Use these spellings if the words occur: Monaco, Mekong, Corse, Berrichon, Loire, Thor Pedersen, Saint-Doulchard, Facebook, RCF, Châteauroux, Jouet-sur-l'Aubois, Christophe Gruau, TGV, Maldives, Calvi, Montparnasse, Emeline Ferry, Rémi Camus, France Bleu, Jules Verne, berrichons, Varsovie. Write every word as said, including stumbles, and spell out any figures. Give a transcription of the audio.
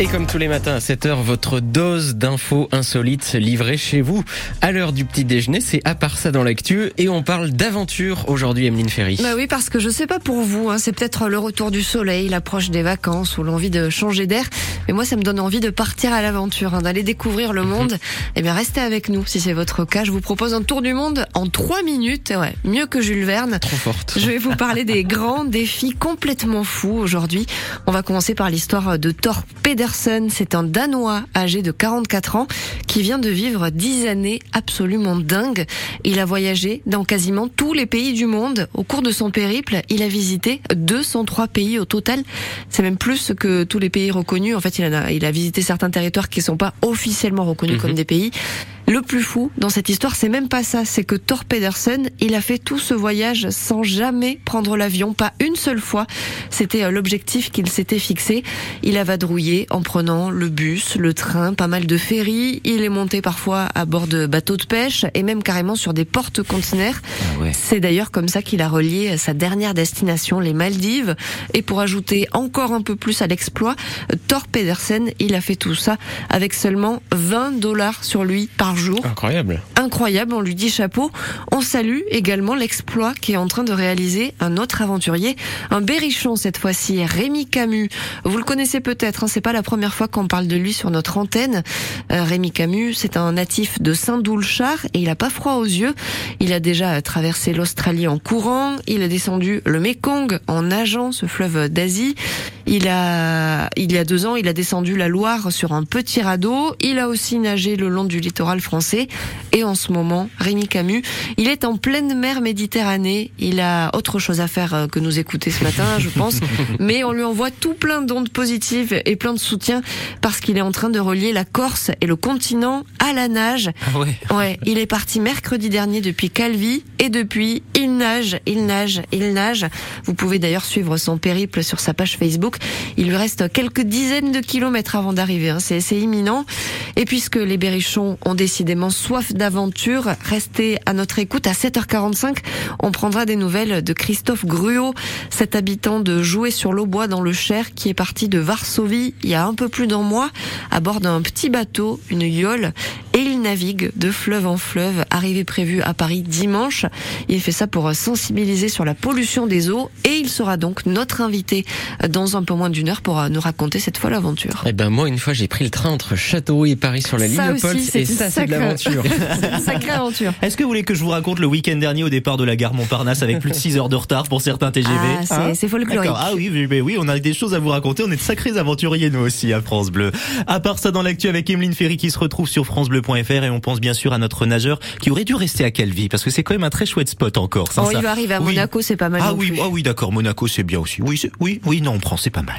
Et comme tous les matins à sept heures, votre dose d'infos insolites livrée chez vous. À l'heure du petit déjeuner, c'est à part ça dans l'actu. Et on parle d'aventure aujourd'hui, Emeline Ferry. Bah oui, parce que je sais pas pour vous, hein, c'est peut-être le retour du soleil, l'approche des vacances ou l'envie de changer d'air. Mais moi, ça me donne envie de partir à l'aventure, hein, d'aller découvrir le monde. Mm-hmm. Eh bien, restez avec nous si c'est votre cas. Je vous propose un tour du monde en trois minutes. Ouais, mieux que Jules Verne. Trop forte. Je vais vous parler des grands défis complètement fous aujourd'hui. On va commencer par l'histoire de Thor Pedersen. C'est un Danois âgé de quarante-quatre ans qui vient de vivre dix années absolument dingues. Il a voyagé dans quasiment tous les pays du monde. Au cours de son périple, il a visité deux cent trois pays au total. C'est même plus que tous les pays reconnus. En fait, il a, il a visité certains territoires qui ne sont pas officiellement reconnus mmh. comme des pays. Le plus fou dans cette histoire, c'est même pas ça, c'est que Thor Pedersen, il a fait tout ce voyage sans jamais prendre l'avion, pas une seule fois. C'était l'objectif qu'il s'était fixé. Il a vadrouillé en prenant le bus, le train, pas mal de ferries. Il est monté parfois à bord de bateaux de pêche et même carrément sur des porte-conteneurs. Ah ouais. C'est d'ailleurs comme ça qu'il a relié sa dernière destination, les Maldives. Et pour ajouter encore un peu plus à l'exploit, Thor Pedersen, il a fait tout ça avec seulement vingt dollars sur lui par jour. Jour. Incroyable. Incroyable, on lui dit chapeau. On salue également l'exploit qui est en train de réaliser un autre aventurier, un berrichon cette fois-ci, Rémi Camus. Vous le connaissez peut-être, hein, c'est pas la première fois qu'on parle de lui sur notre antenne. Euh, Rémi Camus, c'est un natif de Saint-Doulchard et il a pas froid aux yeux. Il a déjà traversé l'Australie en courant, il a descendu le Mekong en nageant, ce fleuve d'Asie. Il a, il y a deux ans, il a descendu la Loire sur un petit radeau. Il a aussi nagé le long du littoral français. Et en ce moment, Rémi Camus, il est en pleine mer Méditerranée. Il a autre chose à faire que nous écouter ce matin, je pense. Mais on lui envoie tout plein d'ondes positives et plein de soutien parce qu'il est en train de relier la Corse et le continent à la nage. Ah ouais. Ouais, il est parti mercredi dernier depuis Calvi et depuis, il nage, il nage, il nage. Vous pouvez d'ailleurs suivre son périple sur sa page Facebook. Il lui reste quelques dizaines de kilomètres avant d'arriver, hein. C'est, c'est imminent. Et puisque les berrichons ont décidément soif d'aventure, restez à notre écoute. À sept heures quarante-cinq, on prendra des nouvelles de Christophe Gruau, cet habitant de Jouet-sur-l'Aubois dans le Cher, qui est parti de Varsovie il y a un peu plus d'un mois, à bord d'un petit bateau, une yole, et il navigue de fleuve en fleuve. Arrivée prévue à Paris dimanche. Il fait ça pour sensibiliser sur la pollution des eaux et il sera donc notre invité dans un peu moins d'une heure pour nous raconter cette fois l'aventure. Eh ben moi, une fois, j'ai pris le train entre Châteauroux et Paris sur la ça ligne Pols et ça, sacré... c'est de l'aventure. C'est une sacrée aventure. Est-ce que vous voulez que je vous raconte le week-end dernier au départ de la gare Montparnasse avec plus de six heures de retard pour certains T G V? Ah, c'est, hein c'est folklorique. D'accord. Ah oui, mais oui, on a des choses à vous raconter. On est de sacrés aventuriers, nous aussi, à France Bleu. À part ça, dans l'actu avec Emeline Ferry qui se retrouve sur francebleu point fr et on pense bien sûr à notre nageur qui aurait dû rester à Calvi parce que c'est quand même un très chouette spot en Corse. Oh, hein, il va arriver à Monaco, oui. C'est pas mal. Ah oui, ah oui, d'accord. Monaco, c'est bien aussi. Oui, oui, oui, non, on prend, c'est pas mal.